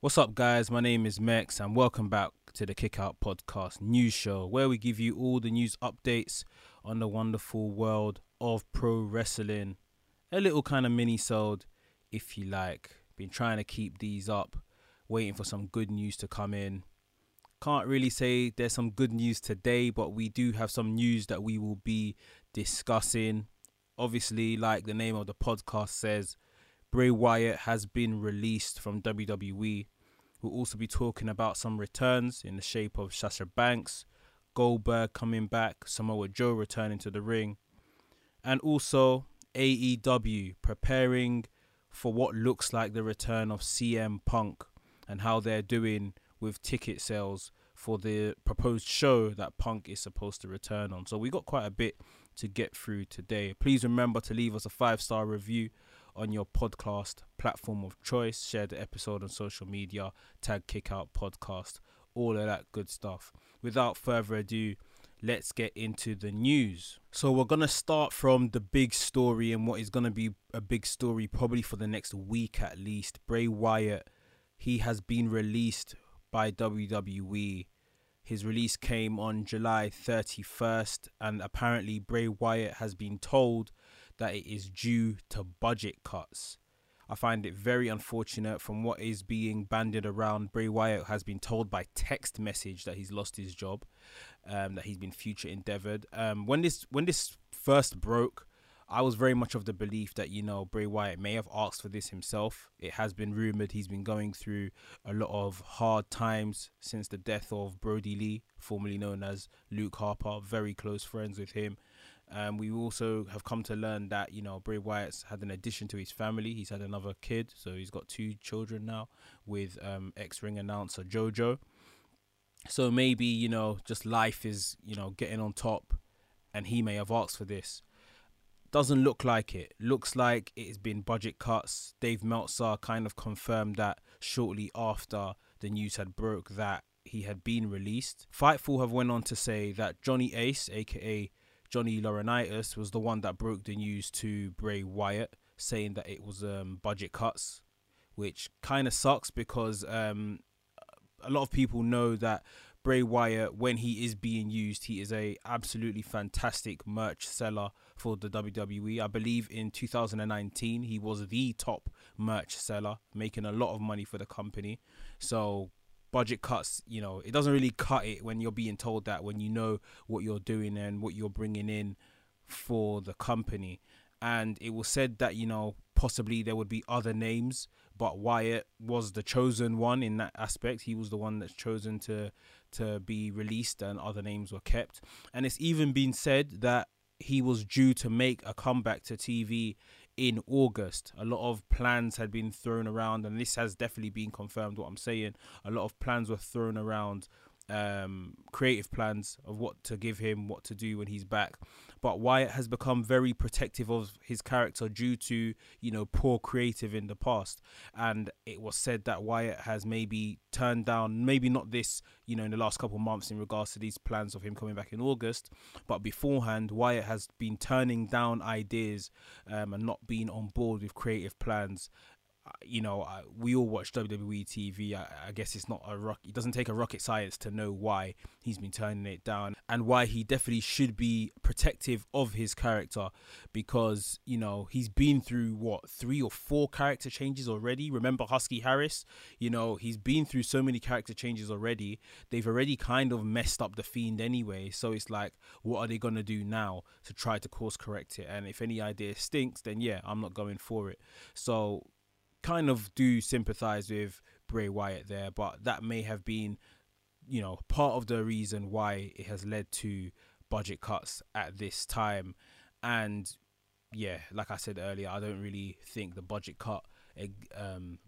What's up, guys? My name is Mex and welcome back to the Kickout Podcast news show, where we give you all the news updates on the wonderful world of pro wrestling. A little kind of mini-sode, if you like. Been trying to keep these up, waiting for some good news to come in. Can't really say there's some good news today, but we do have some news that we will be discussing. Obviously, like the name of the podcast says, Bray Wyatt has been released from WWE. We'll also be talking about some returns in the shape of Sasha Banks, Goldberg coming back, Samoa Joe returning to the ring, and also AEW preparing for what looks like the return of CM Punk and how they're doing with ticket sales for the proposed show that Punk is supposed to return on. So we got quite a bit to get through today. Please remember to leave us a 5-star review on your podcast platform of choice. Share the episode on social media, tag Kickout Podcast, all of that good stuff. Without further ado, let's get into the news. So we're going to start from the big story, and what is going to be a big story probably for the next week at least. Bray Wyatt, he has been released by WWE. His release came on July 31st, and apparently Bray Wyatt has been told that it is due to budget cuts. I find it very unfortunate. From what is being bandied around, Bray Wyatt has been told by text message that he's lost his job, that he's been future endeavoured. When this first broke, I was very much of the belief that, you know, Bray Wyatt may have asked for this himself. It has been rumoured he's been going through a lot of hard times since the death of Brody Lee, formerly known as Luke Harper, very close friends with him. We also have come to learn that, you know, Bray Wyatt's had an addition to his family. He's had another kid, so he's got 2 children now with ex-ring announcer JoJo. So maybe, you know, just life is, you know, getting on top, and he may have asked for this. Doesn't look like it. Looks like it's been budget cuts. Dave Meltzer kind of confirmed that shortly after the news had broke that he had been released. Fightful have went on to say that Johnny Ace, aka Johnny Laurinaitis, was the one that broke the news to Bray Wyatt, saying that it was budget cuts, which kind of sucks because a lot of people know that Bray Wyatt, when he is being used, he is a absolutely fantastic merch seller for the WWE. I believe in 2019, he was the top merch seller, making a lot of money for the company. So budget cuts, you know, it doesn't really cut it when you're being told that, when you know what you're doing and what you're bringing in for the company. And it was said that, you know, possibly there would be other names, but Wyatt was the chosen one in that aspect. He was the one that's chosen to be released, and other names were kept. And it's even been said that he was due to make a comeback to TV in August. A lot of plans had been thrown around, and this has definitely been confirmed, what I'm saying. A lot of plans were thrown around, creative plans of what to give him, what to do when he's back. But Wyatt has become very protective of his character due to, you know, poor creative in the past. And it was said that Wyatt has maybe turned down, maybe not this, you know, in the last couple of months in regards to these plans of him coming back in August, but beforehand Wyatt has been turning down ideas and not being on board with creative plans. You know, we all watch WWE TV. I guess it's not it doesn't take a rocket science to know why he's been turning it down, and why he definitely should be protective of his character, because, you know, he's been through what, 3 or 4 character changes already. Remember Husky Harris? You know, he's been through so many character changes already. They've already kind of messed up the Fiend anyway, so it's like, what are they gonna do now to try to course correct it? And if any idea stinks, then yeah, I'm not going for it. So kind of do sympathize with Bray Wyatt there, but that may have been, you know, part of the reason why it has led to budget cuts at this time. And yeah, like I said earlier, I don't really think the budget cut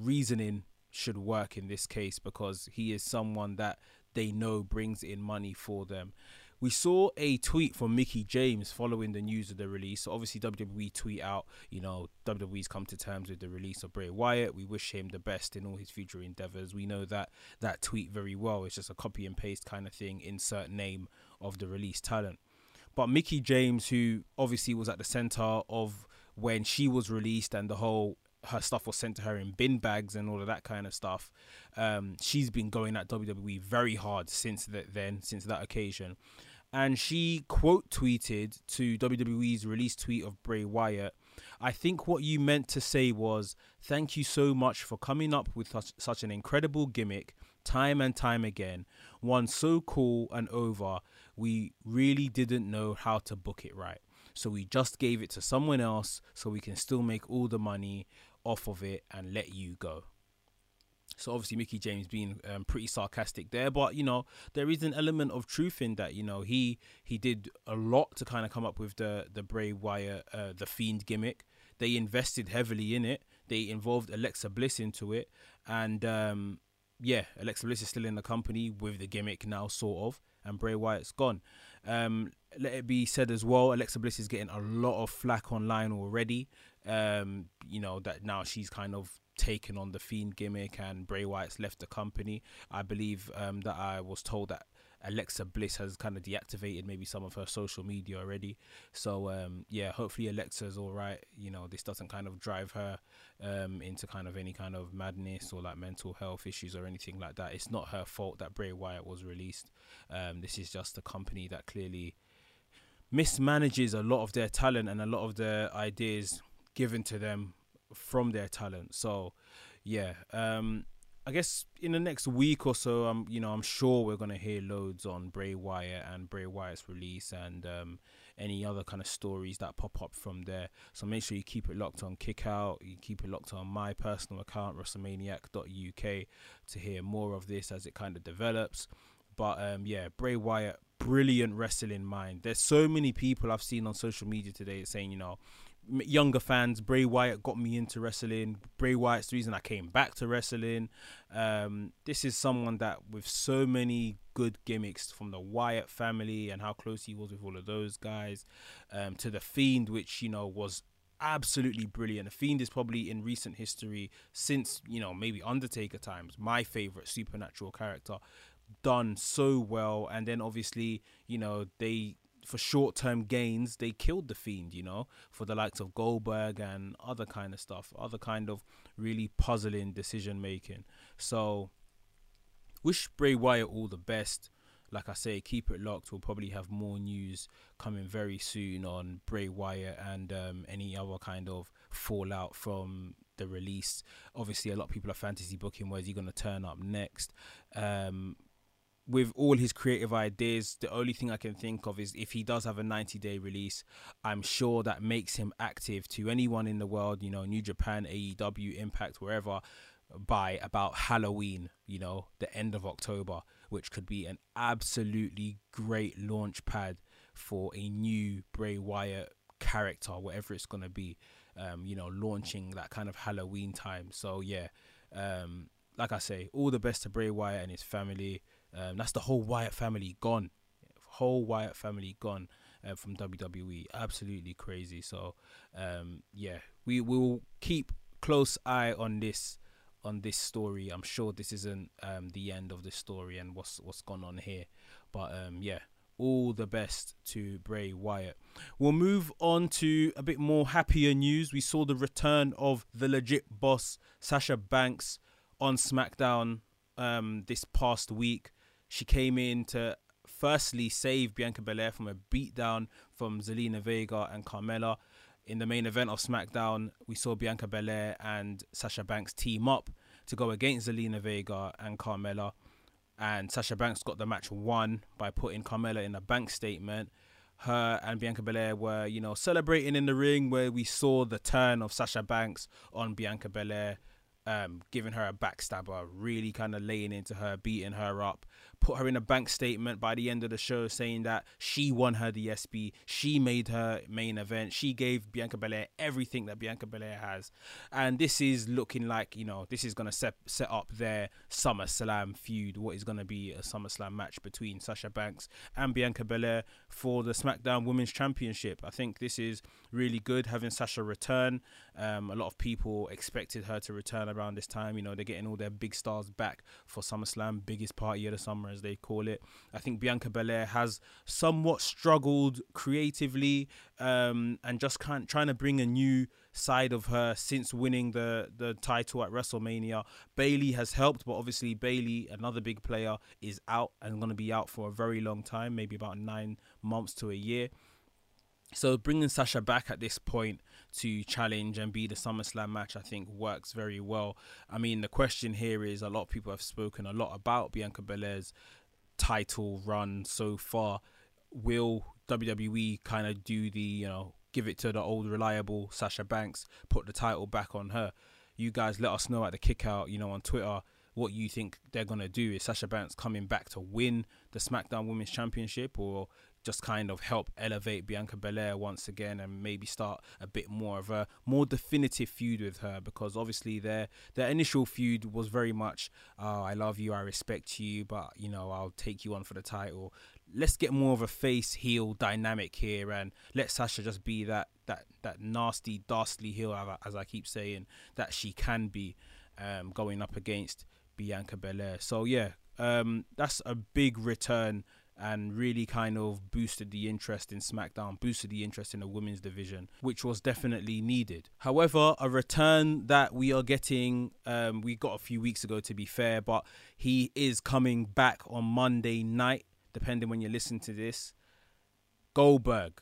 reasoning should work in this case, because he is someone that they know brings in money for them. We saw a tweet from Mickie James following the news of the release. So obviously WWE tweet out, you know, WWE's come to terms with the release of Bray Wyatt. We wish him the best in all his future endeavours. We know that tweet very well. It's just a copy and paste kind of thing, insert name of the released talent. But Mickie James, who obviously was at the centre of when she was released and the whole her stuff was sent to her in bin bags and all of that kind of stuff. She's been going at WWE very hard since that occasion. And she quote tweeted to WWE's release tweet of Bray Wyatt, "I think what you meant to say was, thank you so much for coming up with such an incredible gimmick time and time again. One so cool and over, we really didn't know how to book it right. So we just gave it to someone else so we can still make all the money off of it and let you go." So obviously Mickie James being pretty sarcastic there, but you know, there is an element of truth in that. You know, he did a lot to kind of come up with the Bray Wyatt, the Fiend gimmick. They invested heavily in it. They involved Alexa Bliss into it, and yeah, Alexa Bliss is still in the company with the gimmick now, sort of, and Bray Wyatt's gone. Let it be said as well, Alexa Bliss is getting a lot of flack online already. You know, that now she's kind of taken on the Fiend gimmick and Bray Wyatt's left the company. I believe that I was told that Alexa Bliss has kind of deactivated maybe some of her social media already. So yeah, hopefully Alexa's all right. You know, this doesn't kind of drive her into kind of any kind of madness or like mental health issues or anything like that. It's not her fault that Bray Wyatt was released. This is just a company that clearly mismanages a lot of their talent and a lot of the ideas given to them from their talent. So yeah, I guess in the next week or so, you know, I'm sure we're gonna hear loads on Bray Wyatt and Bray Wyatt's release and any other kind of stories that pop up from there. So make sure you keep it locked on KickOut. You keep it locked on my personal account, WrestleManiac.uk, to hear more of this as it kind of develops. But yeah, Bray Wyatt, brilliant wrestling mind. There's so many people I've seen on social media today saying, you know, younger fans, Bray Wyatt got me into wrestling. Bray Wyatt's the reason I came back to wrestling. This is someone that, with so many good gimmicks from the Wyatt family and how close he was with all of those guys, to The Fiend, which, you know, was absolutely brilliant. The Fiend is probably, in recent history, since, you know, maybe Undertaker times, my favorite supernatural character, done so well. And then obviously, you know, they, for short-term gains, they killed The Fiend, you know, for the likes of Goldberg and other kind of stuff, other kind of really puzzling decision-making. So wish Bray Wyatt all the best. Like I say, keep it locked. We'll probably have more news coming very soon on Bray Wyatt and any other kind of fallout from the release. Obviously, a lot of people are fantasy booking, where's he going to turn up next? With all his creative ideas, the only thing I can think of is if he does have a 90-day release, I'm sure that makes him active to anyone in the world, you know, New Japan, AEW, Impact, wherever, by about Halloween, you know, the end of October, which could be an absolutely great launch pad for a new Bray Wyatt character, whatever it's going to be, you know, launching that kind of Halloween time. So, yeah, like I say, all the best to Bray Wyatt and his family. That's the whole Wyatt family gone. Whole Wyatt family gone from WWE. Absolutely crazy. So, yeah, we will keep close eye on this story. I'm sure this isn't the end of the story and what's gone on here. But, yeah, all the best to Bray Wyatt. We'll move on to a bit more happier news. We saw the return of the legit boss, Sasha Banks, on SmackDown this past week. She came in to firstly save Bianca Belair from a beatdown from Zelina Vega and Carmella. In the main event of SmackDown, we saw Bianca Belair and Sasha Banks team up to go against Zelina Vega and Carmella. And Sasha Banks got the match won by putting Carmella in a bank statement. Her and Bianca Belair were, you know, celebrating in the ring, where we saw the turn of Sasha Banks on Bianca Belair. Giving her a backstabber, really kind of laying into her, beating her up, put her in a bank statement by the end of the show, saying that she won her the SB, she made her main event, she gave Bianca Belair everything that Bianca Belair has. And this is looking like, you know, this is going to set up their SummerSlam feud, what is going to be a SummerSlam match between Sasha Banks and Bianca Belair for the SmackDown Women's Championship. I think this is really good, having Sasha return. A lot of people expected her to return around this time. You know, they're getting all their big stars back for SummerSlam, biggest party of the summer as they call it. I think Bianca Belair has somewhat struggled creatively and just can't, trying to bring a new side of her since winning the title at WrestleMania. Bayley has helped, but obviously Bayley, another big player, is out and going to be out for a very long time, maybe about 9 months to a year. So bringing Sasha back at this point to challenge and be the SummerSlam match, I think works very well. I mean, the question here is, a lot of people have spoken a lot about Bianca Belair's title run so far. Will WWE kind of do the, you know, give it to the old reliable Sasha Banks, put the title back on her? You guys let us know at the Kickout, you know, on Twitter, what you think they're going to do. Is Sasha Banks coming back to win the SmackDown Women's Championship, or just kind of help elevate Bianca Belair once again and maybe start a bit more of a more definitive feud with her? Because obviously their initial feud was very much, oh, I love you, I respect you, but, you know, I'll take you on for the title. Let's get more of a face-heel dynamic here and let Sasha just be that nasty, dastardly heel, as I keep saying, that she can be going up against Bianca Belair. So, yeah, that's a big return and really kind of boosted the interest in SmackDown, boosted the interest in the women's division, which was definitely needed. However, a return that we are getting, we got a few weeks ago to be fair, but he is coming back on Monday night, depending when you listen to this. Goldberg,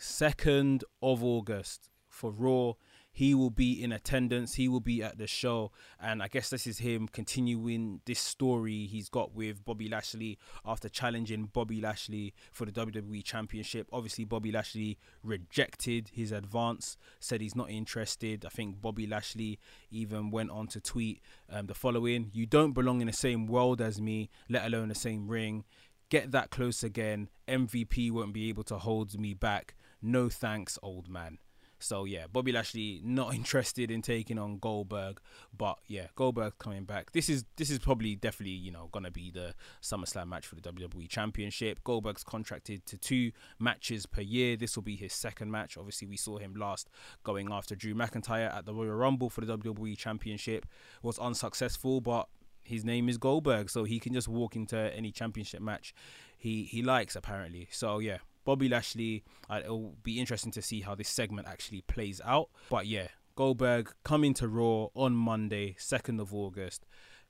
2nd of August for Raw. He will be in attendance. He will be at the show. And I guess this is him continuing this story he's got with Bobby Lashley after challenging Bobby Lashley for the WWE Championship. Obviously, Bobby Lashley rejected his advance, said he's not interested. I think Bobby Lashley even went on to tweet the following: "You don't belong in the same world as me, let alone the same ring. Get that close again. MVP won't be able to hold me back. No thanks, old man." So, yeah, Bobby Lashley not interested in taking on Goldberg. But, yeah, Goldberg coming back. This is probably definitely, you know, going to be the SummerSlam match for the WWE Championship. Goldberg's contracted to 2 matches per year. This will be his 2nd match. Obviously, we saw him last going after Drew McIntyre at the Royal Rumble for the WWE Championship. Was unsuccessful, but his name is Goldberg, so he can just walk into any championship match he likes, apparently. So, yeah. Bobby Lashley, it'll be interesting to see how this segment actually plays out. But yeah, Goldberg coming to Raw on Monday, 2nd of August,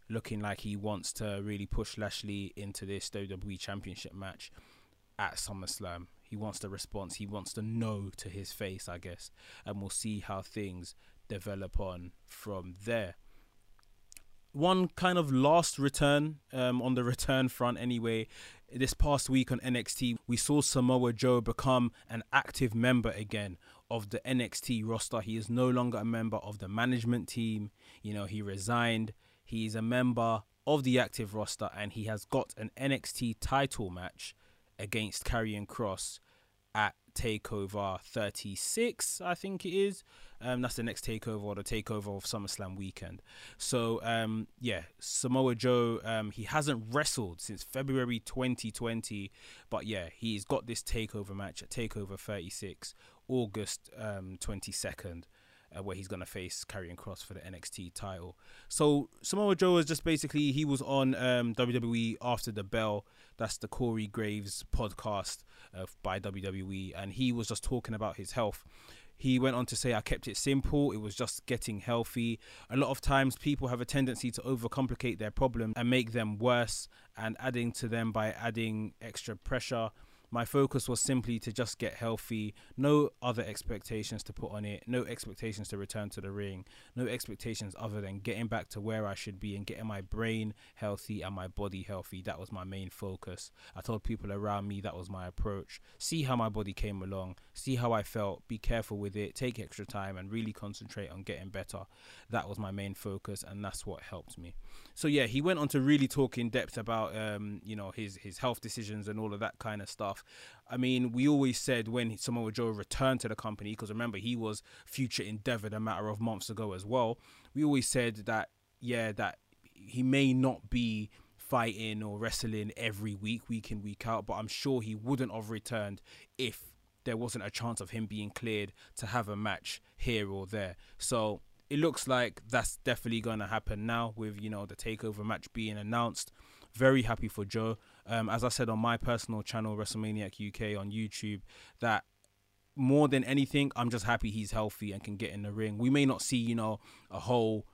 looking like he wants to really push Lashley into this WWE Championship match at SummerSlam. He wants the response. He wants the no to his face, I guess. And we'll see how things develop on from there. One kind of last return on the return front anyway. This past week on NXT, we saw Samoa Joe become an active member again of the NXT roster. He is no longer a member of the management team. You know, he resigned. He is a member of the active roster, and he has got an NXT title match against Karrion Kross at TakeOver 36, I think it is. That's the next takeover, or the takeover of SummerSlam weekend. So, yeah, Samoa Joe, he hasn't wrestled since February 2020. But, yeah, he's got this takeover match at TakeOver 36, August 22nd, where he's going to face Karrion Kross for the NXT title. So, Samoa Joe is just basically, he was on WWE After the Bell. That's the Corey Graves podcast by WWE. And he was just talking about his health. He went on to say, "I kept it simple. It was just getting healthy. A lot of times people have a tendency to overcomplicate their problems and make them worse and adding to them by adding extra pressure. My focus was simply to just get healthy. No other expectations to put on it. No expectations to return to the ring. No expectations other than getting back to where I should be and getting my brain healthy and my body healthy. That was my main focus. I told people around me that was my approach. See how my body came along. See how I felt. Be careful with it. Take extra time and really concentrate on getting better. That was my main focus, and that's what helped me." So, yeah, he went on to really talk in depth about, you know, his health decisions and all of that kind of stuff. I mean, we always said when Samoa Joe returned to the company, because remember, he was Future Endeavoured a matter of months ago as well. We always said that, yeah, that he may not be fighting or wrestling every week, week in, week out, but I'm sure he wouldn't have returned if there wasn't a chance of him being cleared to have a match here or there. So it looks like that's definitely going to happen now with, you know, the takeover match being announced. Very happy for Joe. As I said on my personal channel, WrestleManiac UK on YouTube, that more than anything, I'm just happy he's healthy and can get in the ring. We may not see, you know, a whole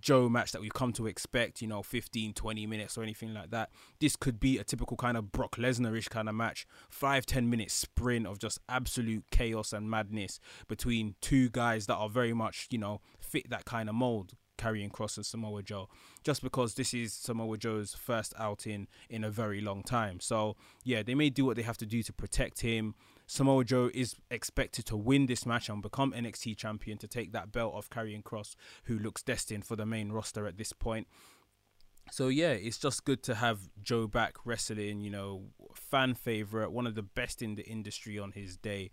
Joe match that we've come to expect, you know, 15-20 minutes or anything like that. This could be a typical kind of Brock Lesnar-ish kind of match, 5-10 minute sprint of just absolute chaos and madness between two guys that are very much, you know, fit that kind of mold, Karrion Kross and Samoa Joe, just because this is Samoa Joe's first outing in a very long time. So yeah, they may do what they have to do to protect him. Samoa Joe is expected to win this match and become NXT champion to take that belt off Karrion Kross, who looks destined for the main roster at this point. So yeah, it's just good to have Joe back wrestling, you know, fan favourite, one of the best in the industry on his day.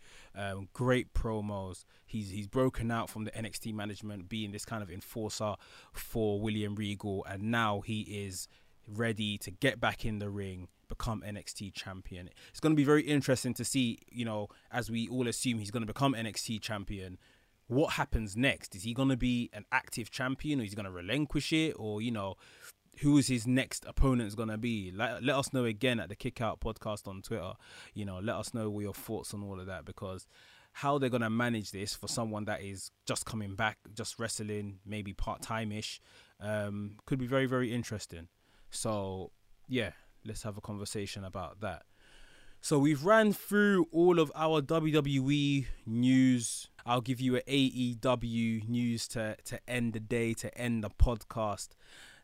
Great promos. He's broken out from the NXT management, being this kind of enforcer for William Regal, and now he is ready to get back in the ring, become NXT champion. It's going to be very interesting to see, you know, as we all assume he's going to become NXT champion, what happens next? Is he going to be an active champion, or is he going to relinquish it, or, you know, who is his next opponent going to be? Let us know again at the Kickout Podcast on Twitter. You know, let us know your thoughts on all of that, because how they're going to manage this for someone that is just coming back, just wrestling, maybe part-time-ish, could be very, very interesting. So, yeah, let's have a conversation about that. So we've ran through all of our WWE news. I'll give you an AEW news to end the day, to end the podcast.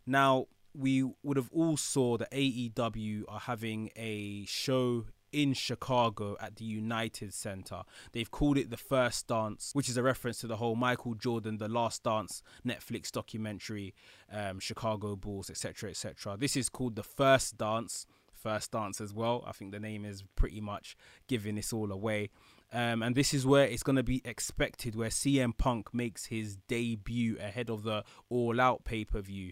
Now, we would have all saw that AEW are having a show in Chicago at the United Center. They've called it The First Dance, which is a reference to the whole Michael Jordan, The Last Dance Netflix documentary, Chicago Bulls, etc., etc. This is called The First Dance. First Dance as well. I think the name is pretty much giving this all away. And this is where it's going to be expected, where CM Punk makes his debut ahead of the All Out pay-per-view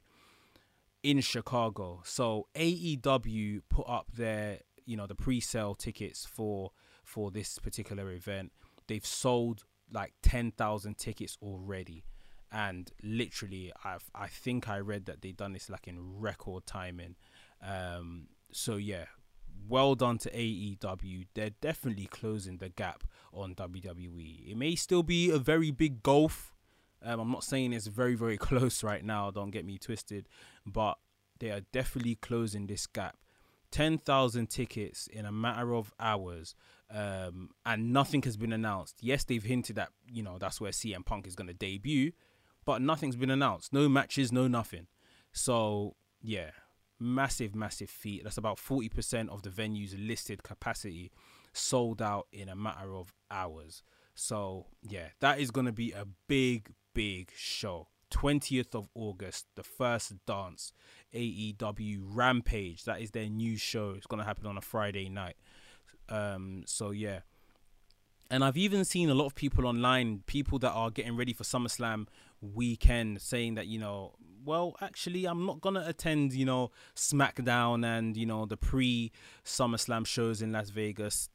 in Chicago. So AEW put up their, you know, the pre-sale tickets for this particular event. They've sold like 10,000 tickets already, and literally I think I read that they've done this like in record timing. So yeah, well done to AEW. They're definitely closing the gap on WWE. It may still be a very big gulf. I'm not saying it's very, very close right now, don't get me twisted, but they are definitely closing this gap. 10,000 tickets in a matter of hours, and nothing has been announced. Yes, they've hinted that, you know, that's where CM Punk is going to debut, but nothing's been announced. No matches, no nothing. So, yeah, massive, massive feat. That's about 40% of the venue's listed capacity sold out in a matter of hours. So, yeah, that is going to be a big, big show. 20th of August, The First Dance, AEW Rampage. That is their new show. It's going to happen on a Friday night. So, yeah. And I've even seen a lot of people online, people that are getting ready for SummerSlam weekend, saying that, you know, well, actually, I'm not going to attend, you know, SmackDown and, you know, the pre-SummerSlam shows in Las Vegas.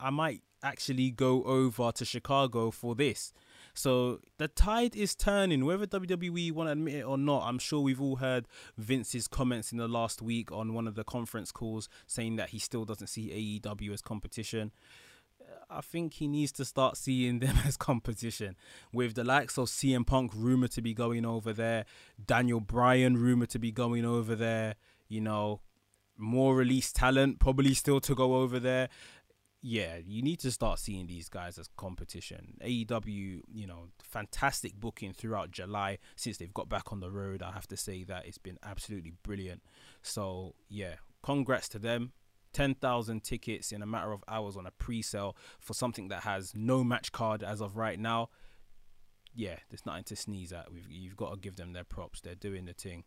I might actually go over to Chicago for this. So the tide is turning, whether WWE want to admit it or not. I'm sure we've all heard Vince's comments in the last week on one of the conference calls saying that he still doesn't see AEW as competition. I think he needs to start seeing them as competition, with the likes of CM Punk rumored to be going over there, Daniel Bryan rumored to be going over there, you know, more released talent probably still to go over there. Yeah, you need to start seeing these guys as competition. AEW, you know, fantastic booking throughout July since they've got back on the road. I have to say that it's been absolutely brilliant. So, yeah, congrats to them. 10,000 tickets in a matter of hours on a pre-sale for something that has no match card as of right now. Yeah, there's nothing to sneeze at. You've got to give them their props. They're doing the thing.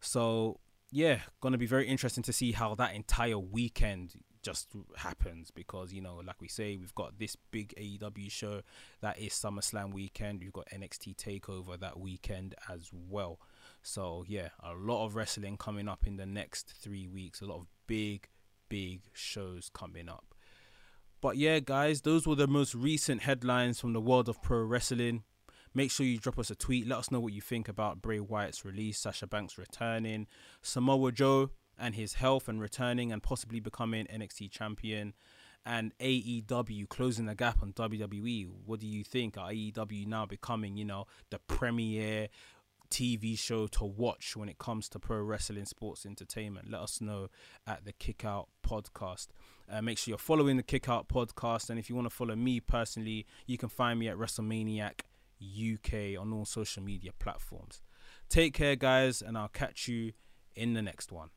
So, yeah, going to be very interesting to see how that entire weekend just happens, because, you know, like we say, we've got this big AEW show that is SummerSlam weekend. We've got NXT TakeOver that weekend as well. So yeah, a lot of wrestling coming up in the next 3 weeks, a lot of big shows coming up. But yeah, guys, those were the most recent headlines from the world of pro wrestling. Make sure you drop us a tweet, let us know what you think about Bray Wyatt's release, Sasha Banks returning, Samoa Joe, and his health and returning and possibly becoming NXT champion, and AEW closing the gap on WWE. What do you think? Are AEW now becoming, you know, the premier TV show to watch when it comes to pro wrestling, sports, entertainment? Let us know at the Kickout Podcast. Make sure you're following the Kickout Podcast, and if you want to follow me personally, you can find me at WrestleManiac UK on all social media platforms. Take care, guys, and I'll catch you in the next one.